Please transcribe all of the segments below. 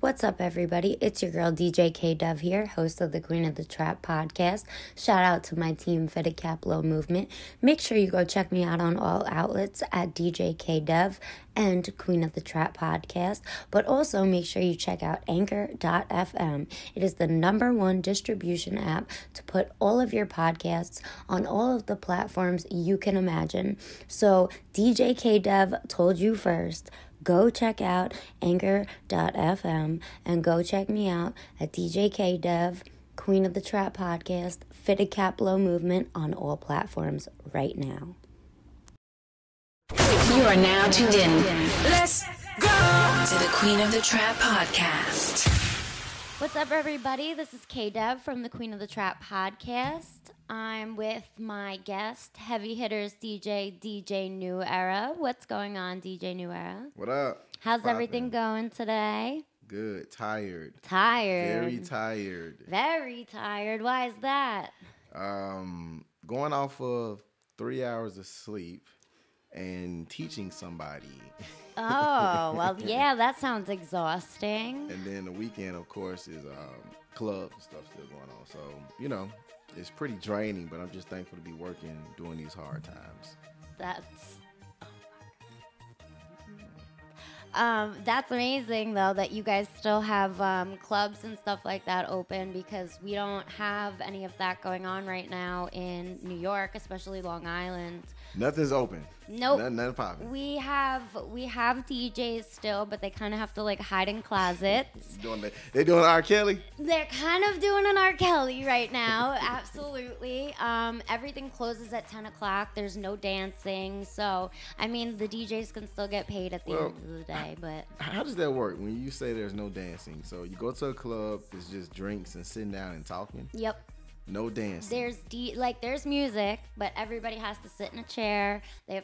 What's up, everybody? It's your girl, DJ K Dev here, host of the Queen of the Trap Podcast. Shout out to my team, Fitted Cap Low Movement. Make sure you go check me out on all outlets at DJ K Dev and Queen of the Trap Podcast. But also make sure you check out Anchor.fm. It is the #1 distribution app to put all of your podcasts on all of the platforms you can imagine. So DJ K Dev told you first. Go check out Anchor.fm and go check me out at DJ K Dev, Queen of the Trap Podcast, Fitted Cap Low Movement on all platforms right now. You are now tuned in. Let's go to the Queen of the Trap Podcast. What's up, everybody? This is K Dev from the Queen of the Trap Podcast. I'm with my guest, heavy hitters DJ New Era. What's going on, DJ New Era? What up? How's Poppin'? Everything going today? Good. Tired. Very tired. Why is that? Going off of 3 hours of sleep and teaching somebody. Oh, well, yeah, that sounds exhausting. And then the weekend, of course, is clubs and stuff still going on. So, you know, it's pretty draining, but I'm just thankful to be working during these hard times. That's amazing, though, that you guys still have clubs and stuff like that open, because we don't have any of that going on right now in New York, especially Long Island. Nothing's open. Nope. Nothing popping. We have DJs still, but they kind of have to like hide in closets. They're doing R. Kelly. They're kind of doing an R. Kelly right now. Absolutely. Everything closes at 10 o'clock. There's no dancing. So, I mean, the DJs can still get paid at the end of the day. But how does that work when you say there's no dancing? So you go to a club, it's just drinks and sitting down and talking? Yep. No dance. There's music, but everybody has to sit in a chair. They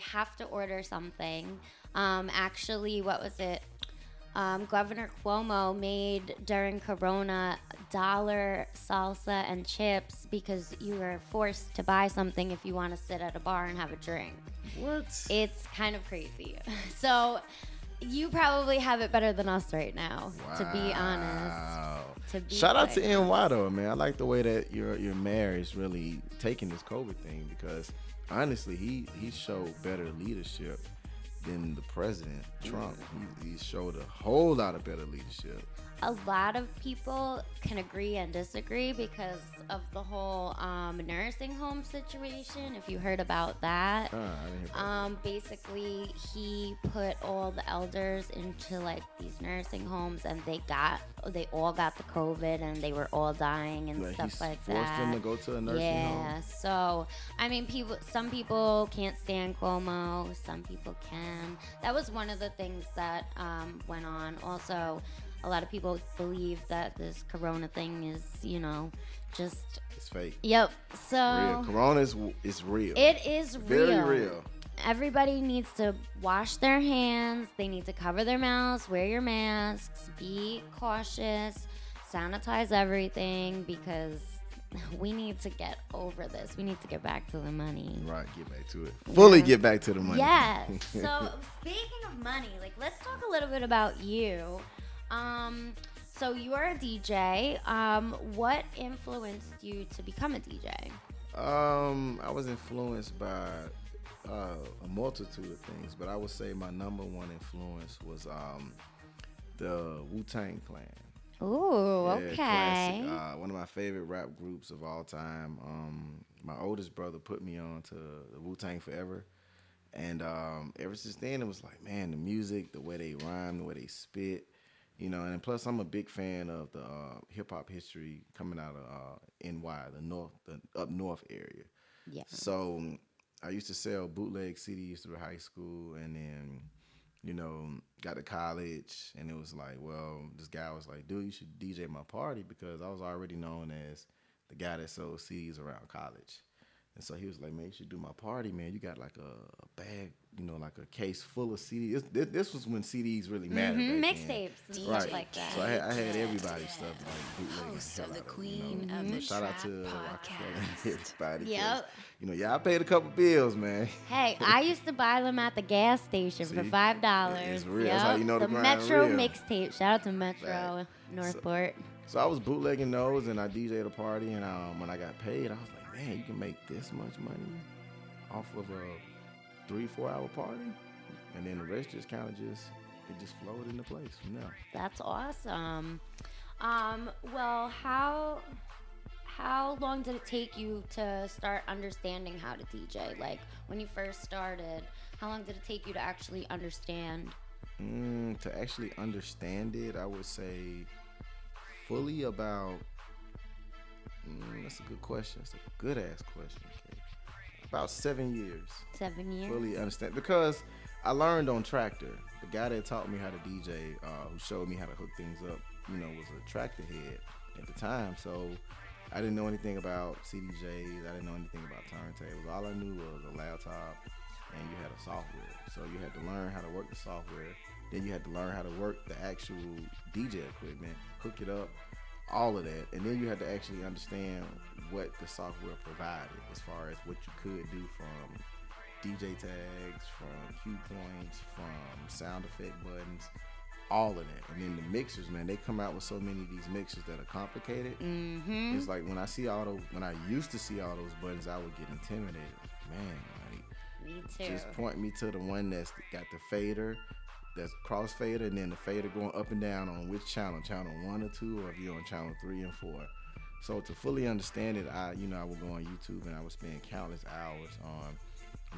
have to order something. Actually, what was it? Governor Cuomo made during Corona $1 salsa and chips because you were forced to buy something if you want to sit at a bar and have a drink. What? It's kind of crazy. So you probably have it better than us right now, to be honest. Shout out to NY though, man. I like the way that your mayor is really taking this COVID thing, because honestly, he showed better leadership than the president, Trump. He showed a whole lot of better leadership. A lot of people can agree and disagree because of the whole nursing home situation, if you heard about that. I didn't hear about that. Basically, he put all the elders into like these nursing homes, and they all got the COVID, and they were all dying and stuff like that. He forced them to go to a nursing home. Yeah, so I mean, some people can't stand Cuomo, some people can. That was one of the things that went on. Also, a lot of people believe that this Corona thing is, you know, just... It's fake. Yep. So... Real. Corona is real. It is real. Very real. Everybody needs to wash their hands. They need to cover their mouths, wear your masks, be cautious, sanitize everything, because we need to get over this. We need to get back to the money. Right, get back to it. Fully get back to the money. Yes. So speaking of money, like, let's talk a little bit about you. So you are a DJ. What influenced you to become a DJ? I was influenced by a multitude of things, but I would say my #1 influence was the Wu-Tang Clan. Ooh, yeah, okay. Classic, one of my favorite rap groups of all time. My oldest brother put me on to the Wu-Tang Forever. And ever since then, it was like, man, the music, the way they rhyme, the way they spit. You know, and plus I'm a big fan of the hip-hop history coming out of NY, the up north area. Yeah. So I used to sell bootleg CDs through high school, and then, you know, got to college, and it was like, well, this guy was like, dude, you should DJ my party, because I was already known as the guy that sold CDs around college. And so he was like, man, you should do my party, man. You got like a bag, you know, like a case full of CDs. This was when CDs really mattered. Mm-hmm. Mixtapes. Right. Like that. So I had everybody's stuff. Like, host of the Queen of the Trap Podcast. Shout out to everybody. Yep. You know, yeah, I paid a couple bills, man. Hey, I used to buy them at the gas station for $5. It's real. Yep. That's how you know the Metro mixtape. Shout out to Metro, right. Northport. So I was bootlegging those, and I DJed a party, and when I got paid, I was like, man, you can make this much money off of a 3-4 hour party, and then the rest just kind of just flowed into place from there. That's awesome. Well, how long did it take you to start understanding how to DJ? Like when you first started, how long did it take you to actually understand? To actually understand it, I would say fully about. That's a good question. That's a good ass question. Okay. About 7 years. 7 years. Fully understand, because I learned on Traktor. The guy that taught me how to DJ, who showed me how to hook things up, you know, was a Traktor head at the time. So I didn't know anything about CDJs. I didn't know anything about turntables. All I knew was a laptop, and you had a software. So you had to learn how to work the software. Then you had to learn how to work the actual DJ equipment, hook it up. All of that, and then you had to actually understand what the software provided as far as what you could do from DJ tags, from cue points, from sound effect buttons, all of that. And then the mixers, man, they come out with so many of these mixers that are complicated. Mm-hmm. It's like when I used to see all those buttons, I would get intimidated. Man, like, me too. Just point me to the one that's got the fader. That's crossfader, and then the fader going up and down on which channel, channel 1 or 2, or if you're on channel 3 and 4. So to fully understand it, I would go on YouTube and I would spend countless hours on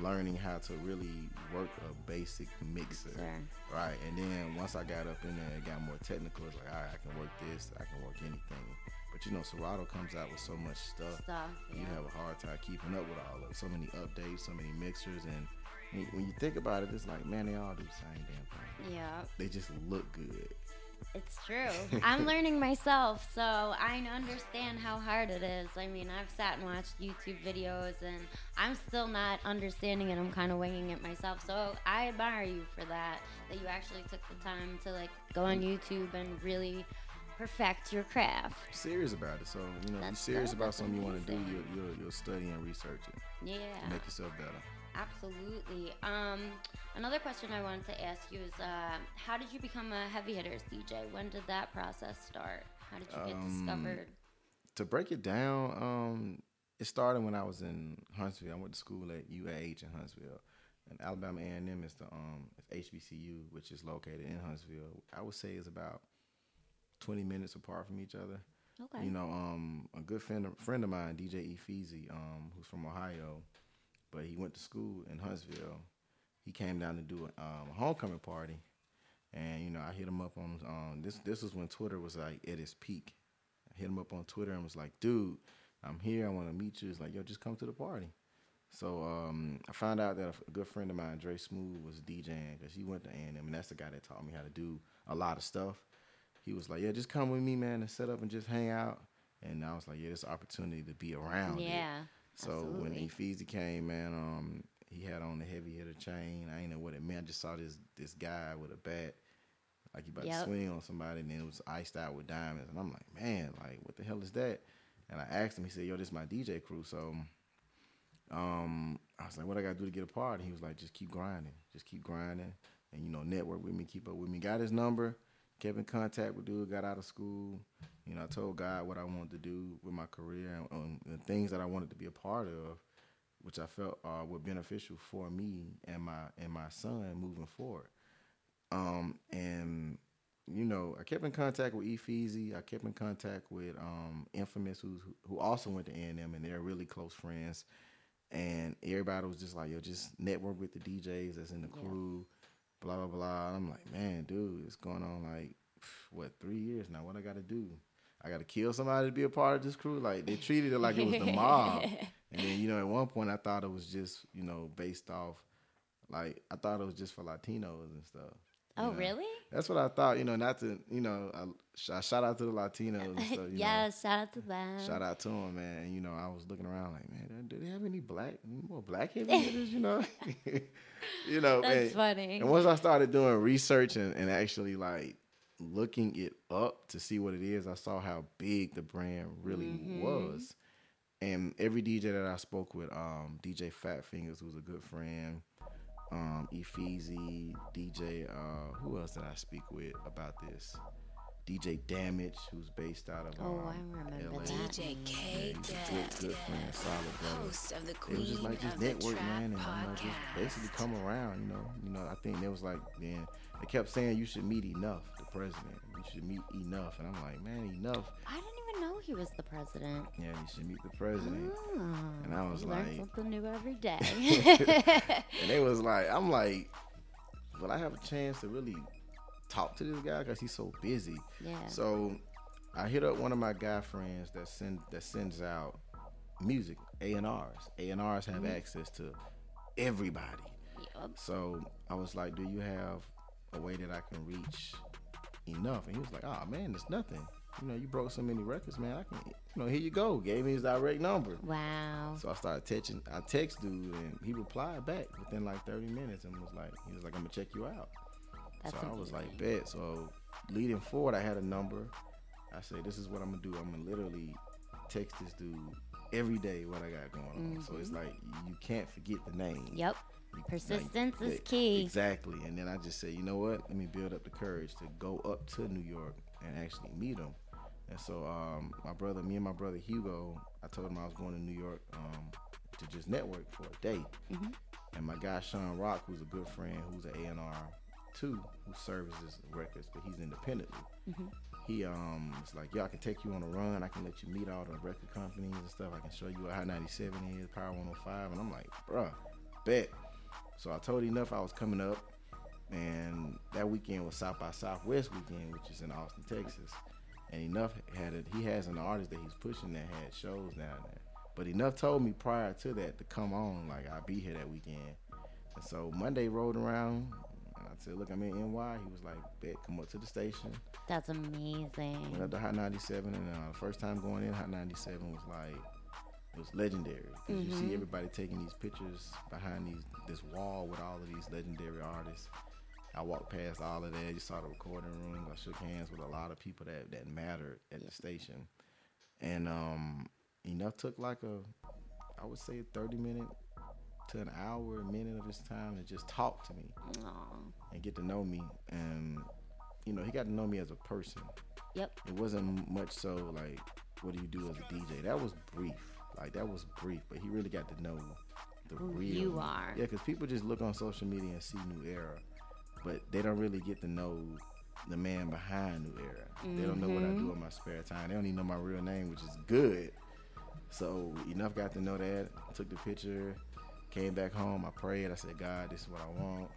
learning how to really work a basic mixer, right? And then once I got up in there and got more technical, it's like, all right, I can work this, I can work anything. But you know, Serato comes out with so much stuff yeah. You have a hard time keeping up with all of it. So many updates, so many mixers, and when you think about it, it's like, man, they all do the same damn thing. Yeah. They just look good. It's true. I'm learning myself, so I understand how hard it is. I mean, I've sat and watched YouTube videos, and I'm still not understanding it. I'm kind of winging it myself. So I admire you for that you actually took the time to, like, go on YouTube and really perfect your craft. I'm serious about it. So, you know, if you're serious about something you want to do, you'll study and research it. Yeah. To make yourself better. Absolutely. Another question I wanted to ask you is, how did you become a heavy hitters DJ? When did that process start? How did you get discovered? To break it down, it started when I was in Huntsville. I went to school at UAH in Huntsville. And Alabama A&M is the HBCU, which is located in Huntsville. I would say it's about 20 minutes apart from each other. Okay. You know, a good friend of mine, DJ E-Feezy, who's from Ohio, but he went to school in Huntsville. He came down to do a homecoming party, and you know, I hit him up on this was when Twitter was like at its peak. I hit him up on Twitter and was like, dude, I'm here, I want to meet you. It's like, yo, just come to the party. So I found out that a good friend of mine, Dre Smooth, was DJing, because he went to A&M, and that's the guy that taught me how to do a lot of stuff. He was like, yeah, just come with me, man, and set up and just hang out. And I was like, yeah, this opportunity to be around. Yeah. It. So absolutely. When E-Feezy came, man, he had on the heavy hitter chain. I ain't know what it meant. I just saw this guy with a bat, like he about to swing on somebody, and then it was iced out with diamonds. And I'm like, man, like, what the hell is that? And I asked him. He said, yo, this is my DJ crew. So I was like, what I got to do to get a party? He was like, just keep grinding. And, you know, network with me, keep up with me. Got his number, kept in contact with dude, got out of school. You know, I told God what I wanted to do with my career and things that I wanted to be a part of, which I felt were beneficial for me and my son moving forward. And, you know, I kept in contact with E-Feezy. I kept in contact with Infamous, who also went to A&M, and they're really close friends. And everybody was just like, yo, just network with the DJs that's in the crew, blah, blah, blah. And I'm like, man, dude, it's going on like, what, 3 years now? What I got to do? I got to kill somebody to be a part of this crew? Like, they treated it like it was the mob. And then, you know, at one point I thought it was just, you know, based off, like, I thought it was just for Latinos and stuff. Oh, really? That's what I thought, not to, shout out to the Latinos. So, yeah, shout out to them. Shout out to them, man. And, I was looking around like, man, do they have any black heavy hitters, That's funny. And once I started doing research and actually, like, looking it up to see what it is, I saw how big the brand really was. And every DJ that I spoke with, DJ Fat Fingers, who's a good friend, E-Feezy, DJ, who else did I speak with about this? DJ Damage, who's based out of LA. DJ K Dev, good friend, solid brother. Host of the Queen It was just like this network, man, and just basically come around, I think there was like, man, they kept saying you should meet Enough, the president. You should meet Enough, and I'm like, man, Enough. I know he was the president. Yeah, you should meet the president. Oh, and I was like, learn something new every day. And they was like, I'm like, will I have a chance to really talk to this guy because he's so busy? Yeah. So I hit up one of my guy friends that sends out music, A&Rs. A&Rs have access to everybody. Yep. So I was like, do you have a way that I can reach Enough? And he was like, oh man, there's nothing. You broke so many records, man. I can, here you go. Gave me his direct number. Wow. So I started texting. I text dude, and he replied back within like 30 minutes, and he was like, I'm gonna check you out. That's so I was like, bet. So leading forward, I had a number. I said, this is what I'm gonna do. I'm gonna literally text this dude every day what I got going on. So it's like you can't forget the name. Yep. Persistence is key. Exactly. And then I just said, you know what? Let me build up the courage to go up to New York and actually meet him. And so me and my brother Hugo, I told him I was going to New York to just network for a day. And my guy Sean Rock, who's a good friend, who's an A&R too, who services records, but he's independently. He was like, yo, I can take you on a run. I can let you meet all the record companies and stuff. I can show you what Hot 97 is, Power 105. And I'm like, bruh, bet. So I told Enough I was coming up. And that weekend was South by Southwest weekend, which is in Austin, Texas. And Enough he has an artist that he's pushing that had shows down there. But Enough told me prior to that to come on, like I'll be here that weekend. And so Monday rolled around, and I said, look, I'm in NY. He was like, bet, come up to the station. That's amazing. Went up to Hot 97, and first time going in, Hot 97 was like, it was legendary. Because you see everybody taking these pictures behind this wall with all of these legendary artists. I walked past all of that. You saw the recording room. I shook hands with a lot of people that mattered at the station. And Enough took like I would say 30 minute to an hour, a minute of his time to just talk to me. Aww. And get to know me. And, he got to know me as a person. Yep. It wasn't much so like, what do you do as a DJ? That was brief. But he really got to know who you are. Yeah, because people just look on social media and see New Era. But they don't really get to know the man behind New Era. They don't know what I do in my spare time. They don't even know my real name, which is good. So Enough got to know that. I took the picture, came back home. I prayed. I said, God, this is what I want.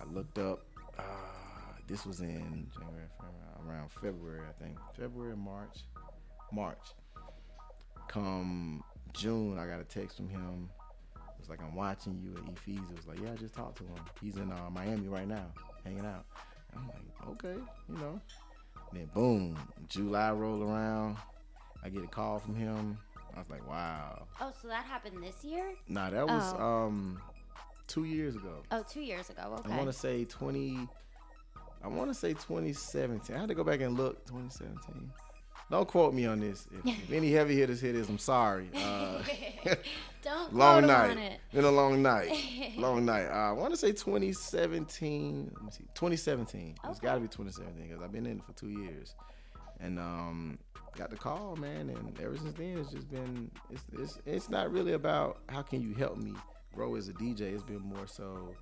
I looked up. This was in January, around February, I think. February, March. Come June, I got a text from him. It was like, I'm watching you at E-Feezy. It was like, yeah, I just talked to him. He's in Miami right now, hanging out. And I'm like, okay, And then boom, July roll around. I get a call from him. I was like, wow. Oh, so that happened this year? Nah, that was 2 years ago. Oh, 2 years ago, okay. I want to say 2017. I had to go back and look, 2017. Don't quote me on this. If any heavy hitters hit this, I'm sorry. Don't quote me on it. Been a long night. Long night. I want to say 2017. Let me see. 2017. Okay. It's got to be 2017 because I've been in it for 2 years. And got the call, man. And ever since then, it's just been, it's not really about how can you help me grow as a DJ. It's been more so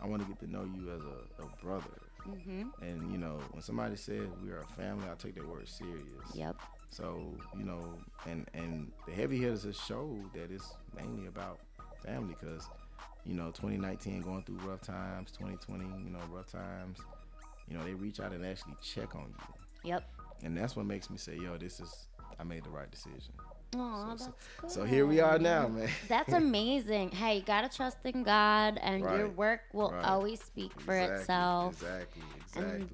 I want to get to know you as a brother. And when somebody says we are a family, I take that word serious. Yep. So and the heavy hitters have showed that it's mainly about family, because 2019 going through rough times, 2020 rough times, they reach out and actually check on you. Yep. And that's what makes me say, yo, I made the right decision. Aww, so, that's good. So here we are now, man. That's amazing. Hey, you gotta trust in God, and your work will always speak for itself. Exactly. And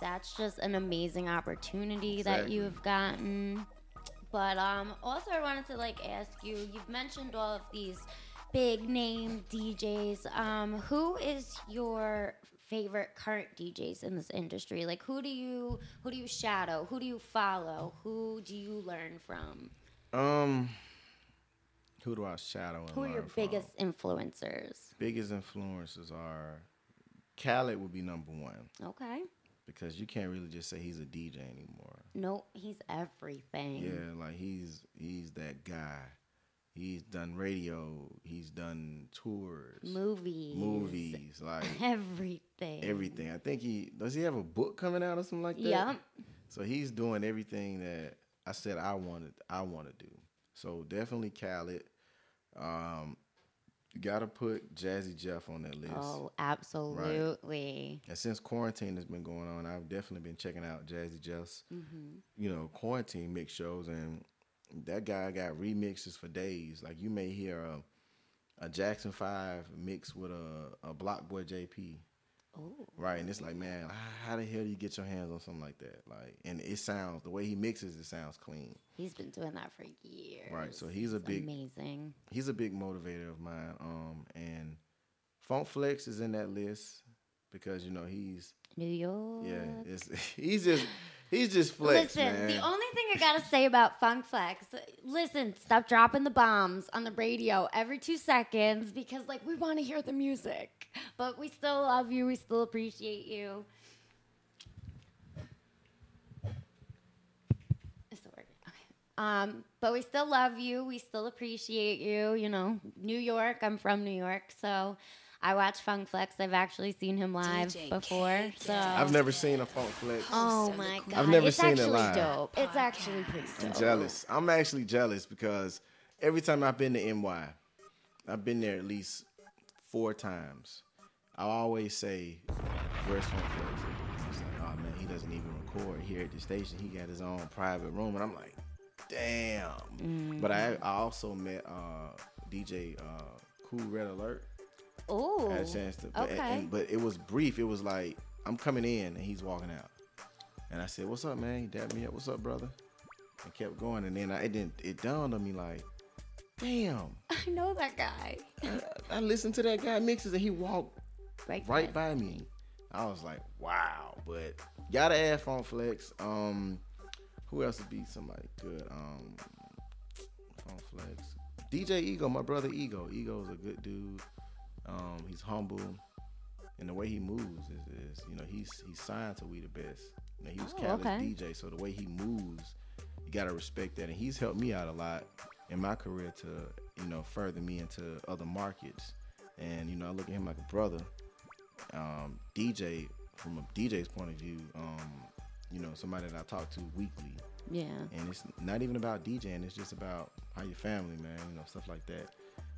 that's just an amazing opportunity that you have gotten. But also, I wanted to ask you. You've mentioned all of these big name DJs. Who is your favorite current DJs in this industry? Like, who do you shadow? Who do you follow? Who do you learn from? Who do I shadow and learn from? Who are your biggest influencers? Biggest influencers are Khaled would be number one. Okay. Because you can't really just say he's a DJ anymore. No, he's everything. Yeah, he's that guy. He's done radio. He's done tours. Movies. Everything. Everything. I think does he have a book coming out or something like that? Yep. So he's doing everything that I said I want to do. So definitely Khaled. You got to put Jazzy Jeff on that list. Oh, absolutely. Right? And since quarantine has been going on, I've definitely been checking out Jazzy Jeff's, quarantine mix shows. And that guy got remixes for days. Like, you may hear a Jackson 5 mix with a Block Boy JP. Ooh. Right? And it's like, man, how the hell do you get your hands on something like that? And the way he mixes, it sounds clean. He's been doing that for years. Right, so he's a big motivator of mine. And Funk Flex is in that list because, he's... New York. Yeah, he's just Flex, man. The only thing I got to say about Funk Flex, stop dropping the bombs on the radio every 2 seconds because, we want to hear the music. But we still love you. We still appreciate you. But we still love you. We still appreciate you. New York. I'm from New York, so I watch Funk Flex. I've actually seen him live before. So I've never seen a Funk Flex. Oh my God! I've never seen it live. It's actually dope. It's actually pretty dope. I'm actually jealous because every time I've been to NY, I've been there at least 4 times. I always say, "Where's Funk Flex?" It's like, "Oh man, he doesn't even record here at the station. He got his own private room," and I'm like, damn. Mm-hmm. But I also met DJ Kool Red Alert. Oh, had a chance to. Okay. But it was brief. It was like, I'm coming in and he's walking out, and I said, "What's up, man?" He dapped me up. "What's up, brother?" And kept going, and then it dawned on me like, damn, I know that guy. I listened to that guy mixes and he walked right by me. I was like, wow. But gotta add Funk Flex. Who else would be somebody good? Funk Flex. DJ Ego, my brother Ego. Ego's a good dude. He's humble, and the way he moves is he's signed to We The Best. He was Khaled's DJ, so the way he moves, you gotta respect that. And he's helped me out a lot in my career to further me into other markets. And I look at him like a brother. DJ, from a DJ's point of view. Somebody that I talk to weekly. Yeah. And it's not even about DJing. It's just about how your family, man, stuff like that.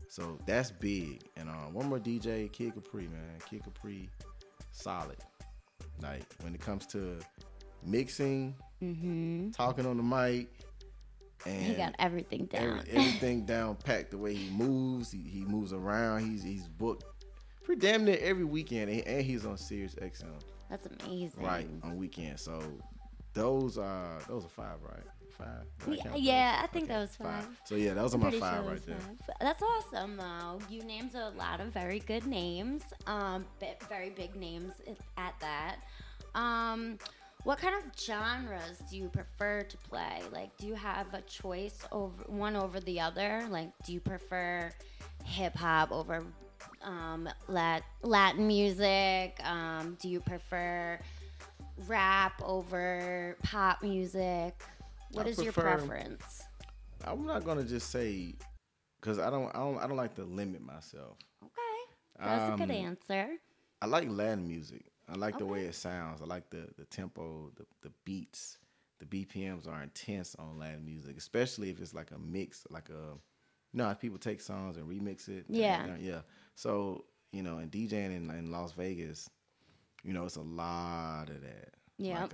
So that's big. And one more DJ, Kid Capri, man. Kid Capri, solid. When it comes to mixing, talking on the mic. And he got everything down. Everything down packed. The way he moves. He moves around. He's booked pretty damn near every weekend. And he's on Sirius XM. That's amazing. Right, on weekends. So those are 5, right? 5. I think that was 5. So yeah, those are my 5 right there. That's awesome though. You named a lot of very good names. Very big names at that. What kind of genres do you prefer to play? Do you have a choice over one over the other? Do you prefer hip hop over Latin music? Do you prefer rap over pop music? What is your preference? I'm not gonna just say because I don't like to limit myself. Okay, that's a good answer. I like Latin music. I like the way it sounds. I like the tempo, the beats, the BPMs are intense on Latin music, especially if it's like a mix, people take songs and remix it. Yeah. So, and DJing in Las Vegas, it's a lot of that. Yeah.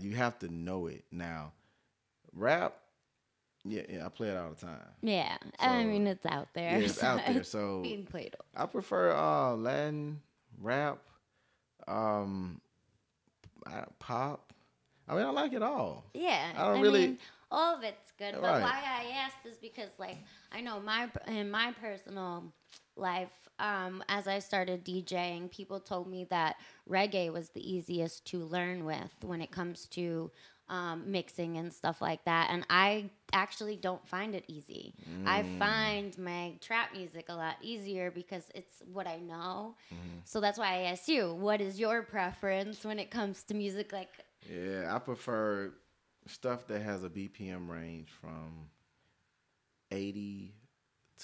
You have to know it. Now, rap, Yeah, I play it all the time. Yeah, so, I mean, it's out there. Yeah, it's out there. So being played. I prefer Latin, rap, pop. I mean, I like it all. Yeah, I mean, all of it's good. But right. Why I asked is because, like, I know in my personal life, as I started DJing, people told me that reggae was the easiest to learn with when it comes to mixing and stuff like that. And I actually don't find it easy. I find my trap music a lot easier because it's what I know. So that's why I asked you, what is your preference when it comes to music? Like, yeah, I prefer stuff that has a BPM range from 80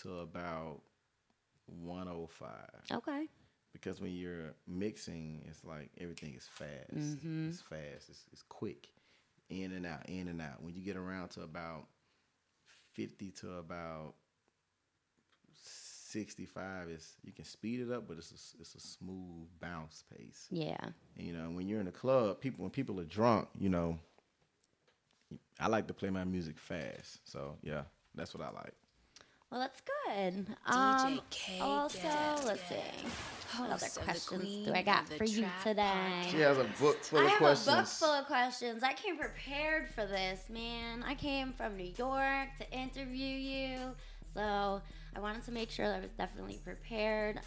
to about 105. Okay. Because when you're mixing, it's like everything is fast. It's fast. It's quick. In and out, in and out. When you get around to about 50 to about 65, you can speed it up, but it's a smooth bounce pace. Yeah. And, you know, when you're in the club, when people are drunk, you know, I like to play my music fast. So, yeah, that's what I like. Well, that's good. DJ K also, let's see. What other questions do I got for you today? She has a book full of questions. I have a book full of questions. I came prepared for this, man. I came from New York to interview you. So I wanted to make sure that I was definitely prepared.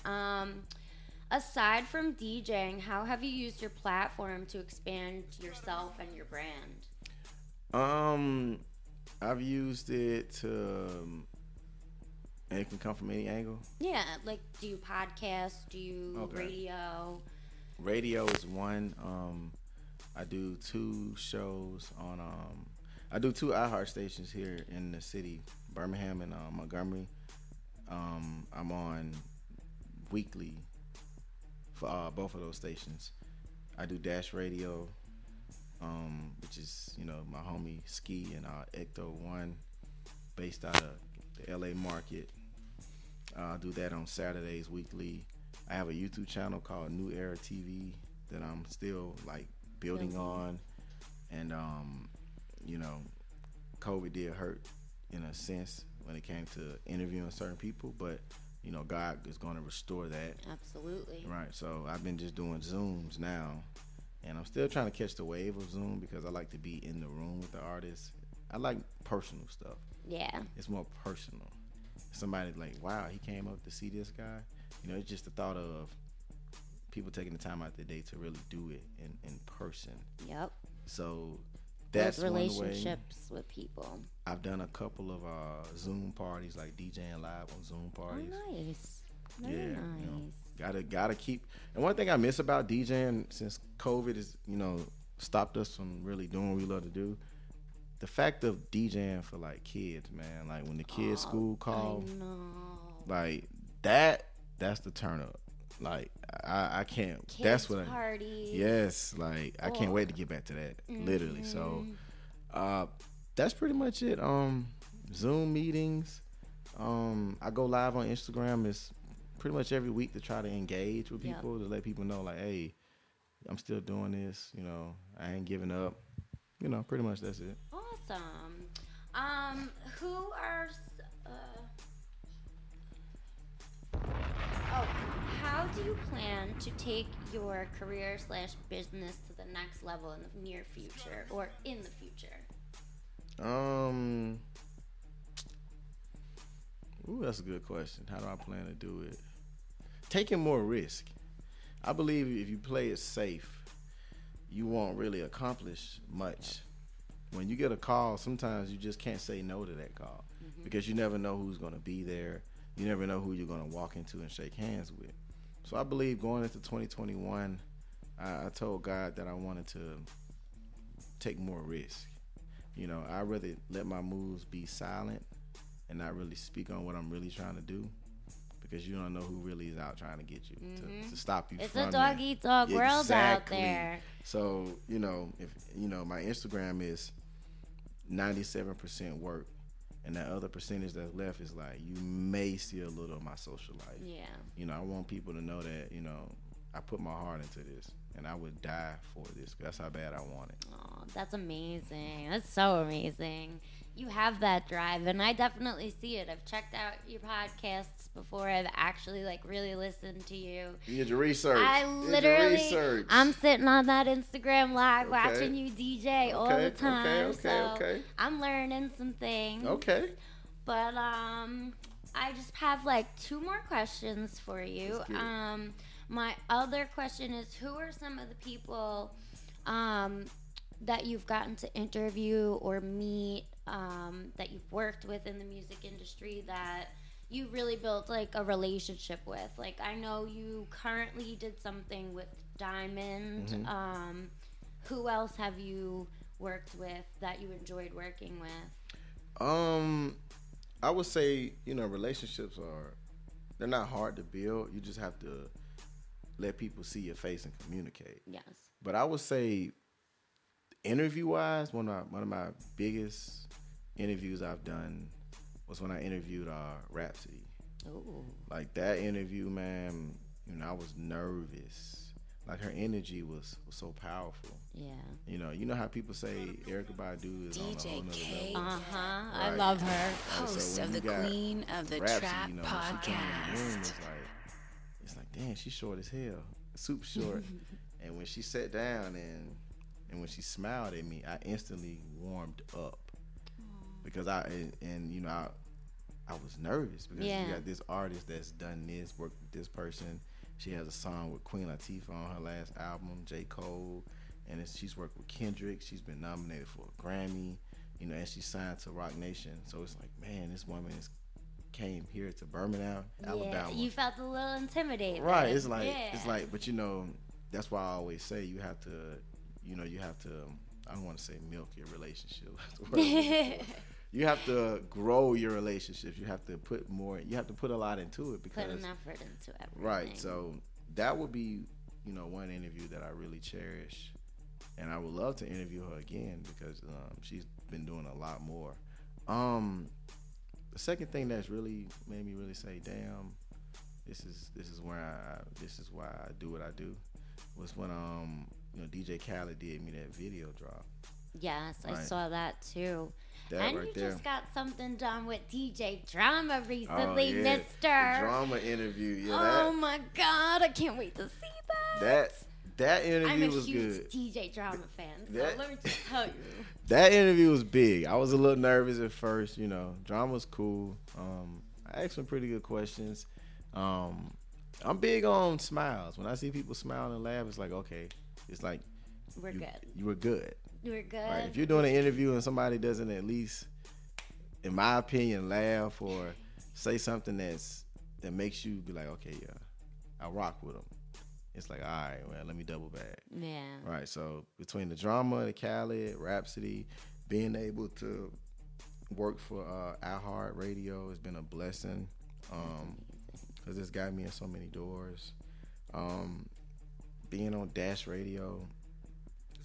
Aside from DJing, how have you used your platform to expand yourself and your brand? I've used it to... and it can come from any angle? Yeah, like do you podcasts, do you radio? Radio is one. I do two shows on I do two iHeart stations here in the city, Birmingham and Montgomery. I'm on weekly for both of those stations. I do Dash Radio, which is, you know, my homie Ski and Ecto-1 based out of the LA market. I do that on Saturdays weekly. I have a YouTube channel called New Era TV that I'm still like building on. And you know, COVID did hurt in a sense when it came to interviewing certain people, but you know, God is going to restore that. Absolutely. Right. So I've been just doing Zooms now, and I'm still trying to catch the wave of Zoom because I like to be in the room with the artists. I like personal stuff. Yeah. It's more personal. Somebody like, wow, he came up to see this guy. You know, it's just the thought of people taking the time out of their day to really do it in person. Yep. So that's one way. Relationships with people. I've done a couple of Zoom parties, like DJing live on Zoom parties. Oh, nice. Very nice. You know, gotta keep. And one thing I miss about DJing since COVID is, you know, stopped us from really doing what we love to do. The fact of DJing for like kids, man, like when the kids school called, like that's the turn up. Like I can't. Kids that's what parties. Yes, like I can't wait to get back to that. Literally, so that's pretty much it. Zoom meetings. I go live on Instagram. It's pretty much every week to try to engage with people, to let people know, like, hey, I'm still doing this. You know, I ain't giving up. You know, pretty much that's it. Awesome. How do you plan to take your career/business to the next level in the near future or in the future? That's a good question. How do I plan to do it? Taking more risk. I believe if you play it safe, you won't really accomplish much. When you get a call, sometimes you just can't say no to that call because you never know who's going to be there. You never know who you're going to walk into and shake hands with. So I believe going into 2021, I told God that I wanted to take more risk. You know, I'd rather let my moves be silent and not really speak on what I'm really trying to do, because you don't know who really is out trying to get you to stop you. It's from a dog-eat-dog world out there. So, you know, if you know, my Instagram is 97% work, and that other percentage that's left is like, you may see a little of my social life. Yeah. You know, I want people to know that, you know, I put my heart into this, and I would die for this. That's how bad I want it. Oh, that's amazing. That's so amazing. you have that drive, and I definitely see it. I've checked out your podcasts before. I've actually like really listened to you. You did your research. I'm sitting on that Instagram live watching you DJ all the time. Okay. I'm learning some things. Okay. But I just have like two more questions for you. My other question is, who are some of the people that you've gotten to interview or meet, that you've worked with in the music industry that you really built like a relationship with? Like, I know you currently did something with Diamond. Mm-hmm. Who else have you worked with that you enjoyed working with? I would say, relationships they're not hard to build. You just have to let people see your face and communicate. Yes. But I would say, interview-wise, one of my biggest interviews I've done was when I interviewed Rhapsody. Ooh. Like, that interview, man, I was nervous. Like, her energy was so powerful. Yeah. You know how people say Erykah Badu is DJ on a whole nother level. Uh-huh. Right? I love her. Host of the Queen of the Trap Podcast. It's like, damn, she's short as hell. Super short. And when she sat down and when she smiled at me, I instantly warmed up. Aww. Because I was nervous because you got this artist that's done this, worked with this person. She has a song with Queen Latifah on her last album, J. Cole, and she's worked with Kendrick. She's been nominated for a Grammy, and she's signed to Rock Nation. So it's like, man, this woman came here to Birmingham, Alabama. You felt a little intimidated, right? But that's why I always say you have to. I don't want to say milk your relationship. You have to grow your relationships. You have to put more. You have to put a lot into it because put an effort into everything. Right. So that would be, one interview that I really cherish, and I would love to interview her again because she's been doing a lot more. The second thing that's really made me really say, damn, this is why I do what I do, was when DJ Khaled did me that video drop. Yes, right. I saw that too. Just got something done with DJ Drama recently, Mr. The Drama interview. Yeah. Oh my God, I can't wait to see that. That interview was good. I'm a huge DJ Drama fan, so let me just tell you. That interview was big. I was a little nervous at first. Drama's cool. I asked some pretty good questions. I'm big on smiles. When I see people smile and laugh, it's like, okay. It's like we're good. You were good. You're good. Right? If you're doing an interview and somebody doesn't at least, in my opinion, laugh or say something that makes you be like, okay, yeah, I rock with them. It's like, all right, well, let me double back. Yeah. Right. So between the Drama, the Khaled, Rhapsody, being able to work for iHeartRadio has been a blessing because it's got me in so many doors. Being on Dash Radio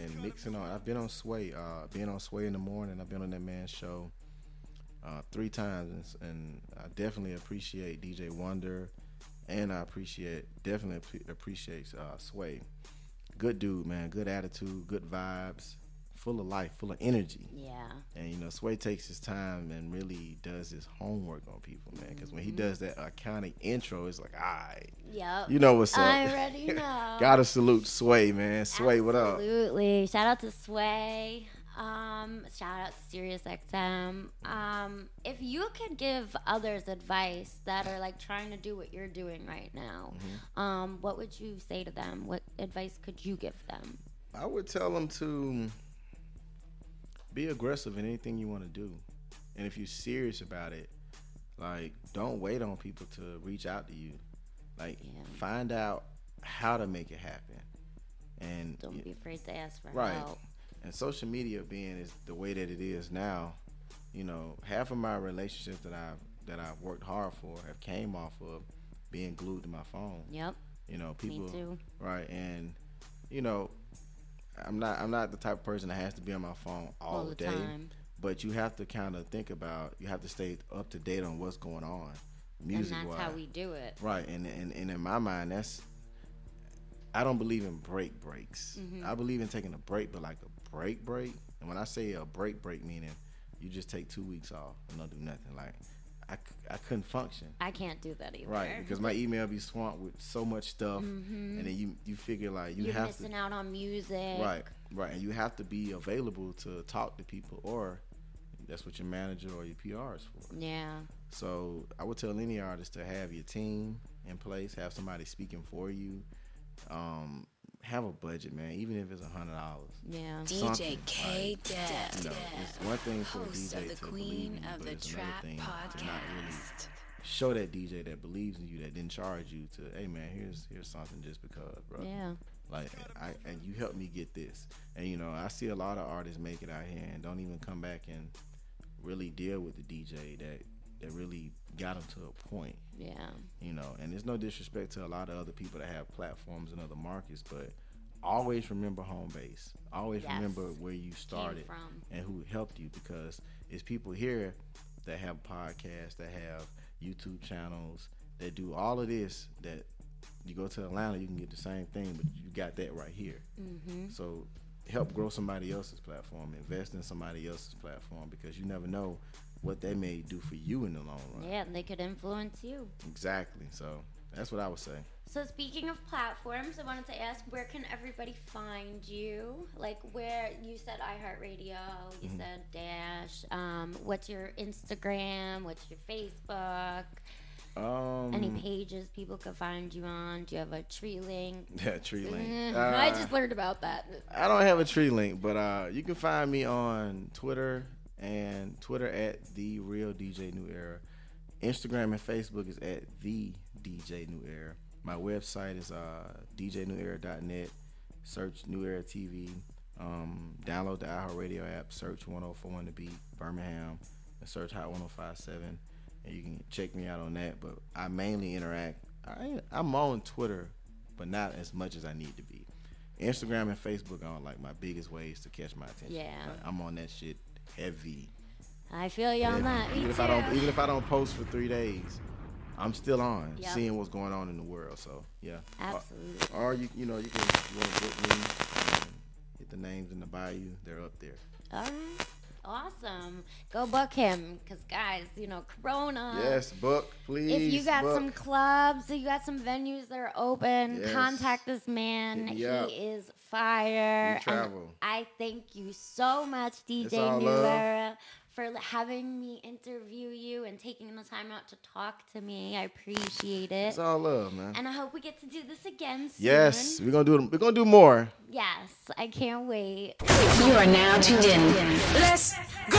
and mixing on. I've been on Sway. Being on Sway in the morning. I've been on that man's show 3 times, and I definitely appreciate DJ Wonder, and I definitely appreciate Sway. Good dude, man. Good attitude. Good vibes. Full of life. Full of energy. Yeah. And Sway takes his time and really does his homework on people, man. Because when he does that iconic intro, it's like, all right. Yep. You know what's up. I already know. Gotta salute Sway, man. Sway, absolutely. What up? Absolutely. Shout out to Sway. Shout out to SiriusXM. If you could give others advice that are like trying to do what you're doing right now, what would you say to them? What advice could you give them? I would tell them to be aggressive in anything you want to do. And if you're serious about it, like, don't wait on people to reach out to you. Like, find out how to make it happen. And don't be afraid to ask for help. Right. And social media being is the way that it is now, half of my relationships that I've worked hard for have came off of being glued to my phone. Yep. People. Me too. Right. And, I'm not the type of person that has to be on my phone all day. Time. But you have to kind of think about, you have to stay up to date on what's going on, music-wise. And that's how we do it. Right. And in my mind, I don't believe in breaks. Mm-hmm. I believe in taking a break, but like a break. And when I say a break, meaning you just take 2 weeks off and don't do nothing. Like, I couldn't function. I can't do that either. Right, because my email be swamped with so much stuff, and then you figure like you have to. You're missing out on music. Right, and you have to be available to talk to people, or that's what your manager or your PR is for. Yeah. So I would tell any artist to have your team in place, have somebody speaking for you. Have a budget, man, even if it's $100. Yeah. DJ K Dev. Like, it's one thing for host a DJ of the to Queen believe in you, of but the it's Trap another thing Podcast. To not really show that DJ that believes in you, that didn't charge you to, hey man, here's something just because, bro. Yeah. Like, and you helped me get this. And you know, I see a lot of artists make it out here and don't even come back and really deal with the DJ that really got them to a point. Yeah. You know, and there's no disrespect to a lot of other people that have platforms in other markets, but always remember home base. Always remember where you started and who helped you, because it's people here that have podcasts, that have YouTube channels, that do all of this, that you go to Atlanta, you can get the same thing, but you got that right here. So help grow somebody else's platform, invest in somebody else's platform, because you never know what they may do for you in the long run. Yeah, and they could influence you. Exactly. So that's what I would say. So speaking of platforms, I wanted to ask, where can everybody find you? Like, where you said iHeartRadio, you said Dash. What's your Instagram? What's your Facebook? Any pages people could find you on? Do you have a tree link? Yeah, tree link. I just learned about that. I don't have a tree link, but you can find me on Twitter. And Twitter at The Real DJ New Era. Instagram and Facebook is at The DJ New Era. My website is djnewera.net. Search New Era TV. Download the iHeartRadio app. Search 104.1 The Beat Birmingham. And search Hot 105.7. And you can check me out on that. But I mainly interact. I'm on Twitter, but not as much as I need to be. Instagram and Facebook are like my biggest ways to catch my attention. Yeah. Like, I'm on that shit. Heavy. I feel you on that. Even if I don't post for 3 days, I'm still on seeing what's going on in the world. So yeah, absolutely. Or you can book me. Hit the names in the bio. They're up there. All right, awesome. Go book him, cause guys, Corona. Yes, book please. If you got some clubs, if you got some venues that are open, contact this man. He is fire. And I thank you so much, DJ New Era, for having me interview you and taking the time out to talk to me. I appreciate it. It's all love, man. And I hope we get to do this again soon. Yes, we're gonna do more. Yes, I can't wait. You are now tuned in. Let's go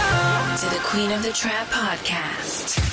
to the Queen of the Trap Podcast.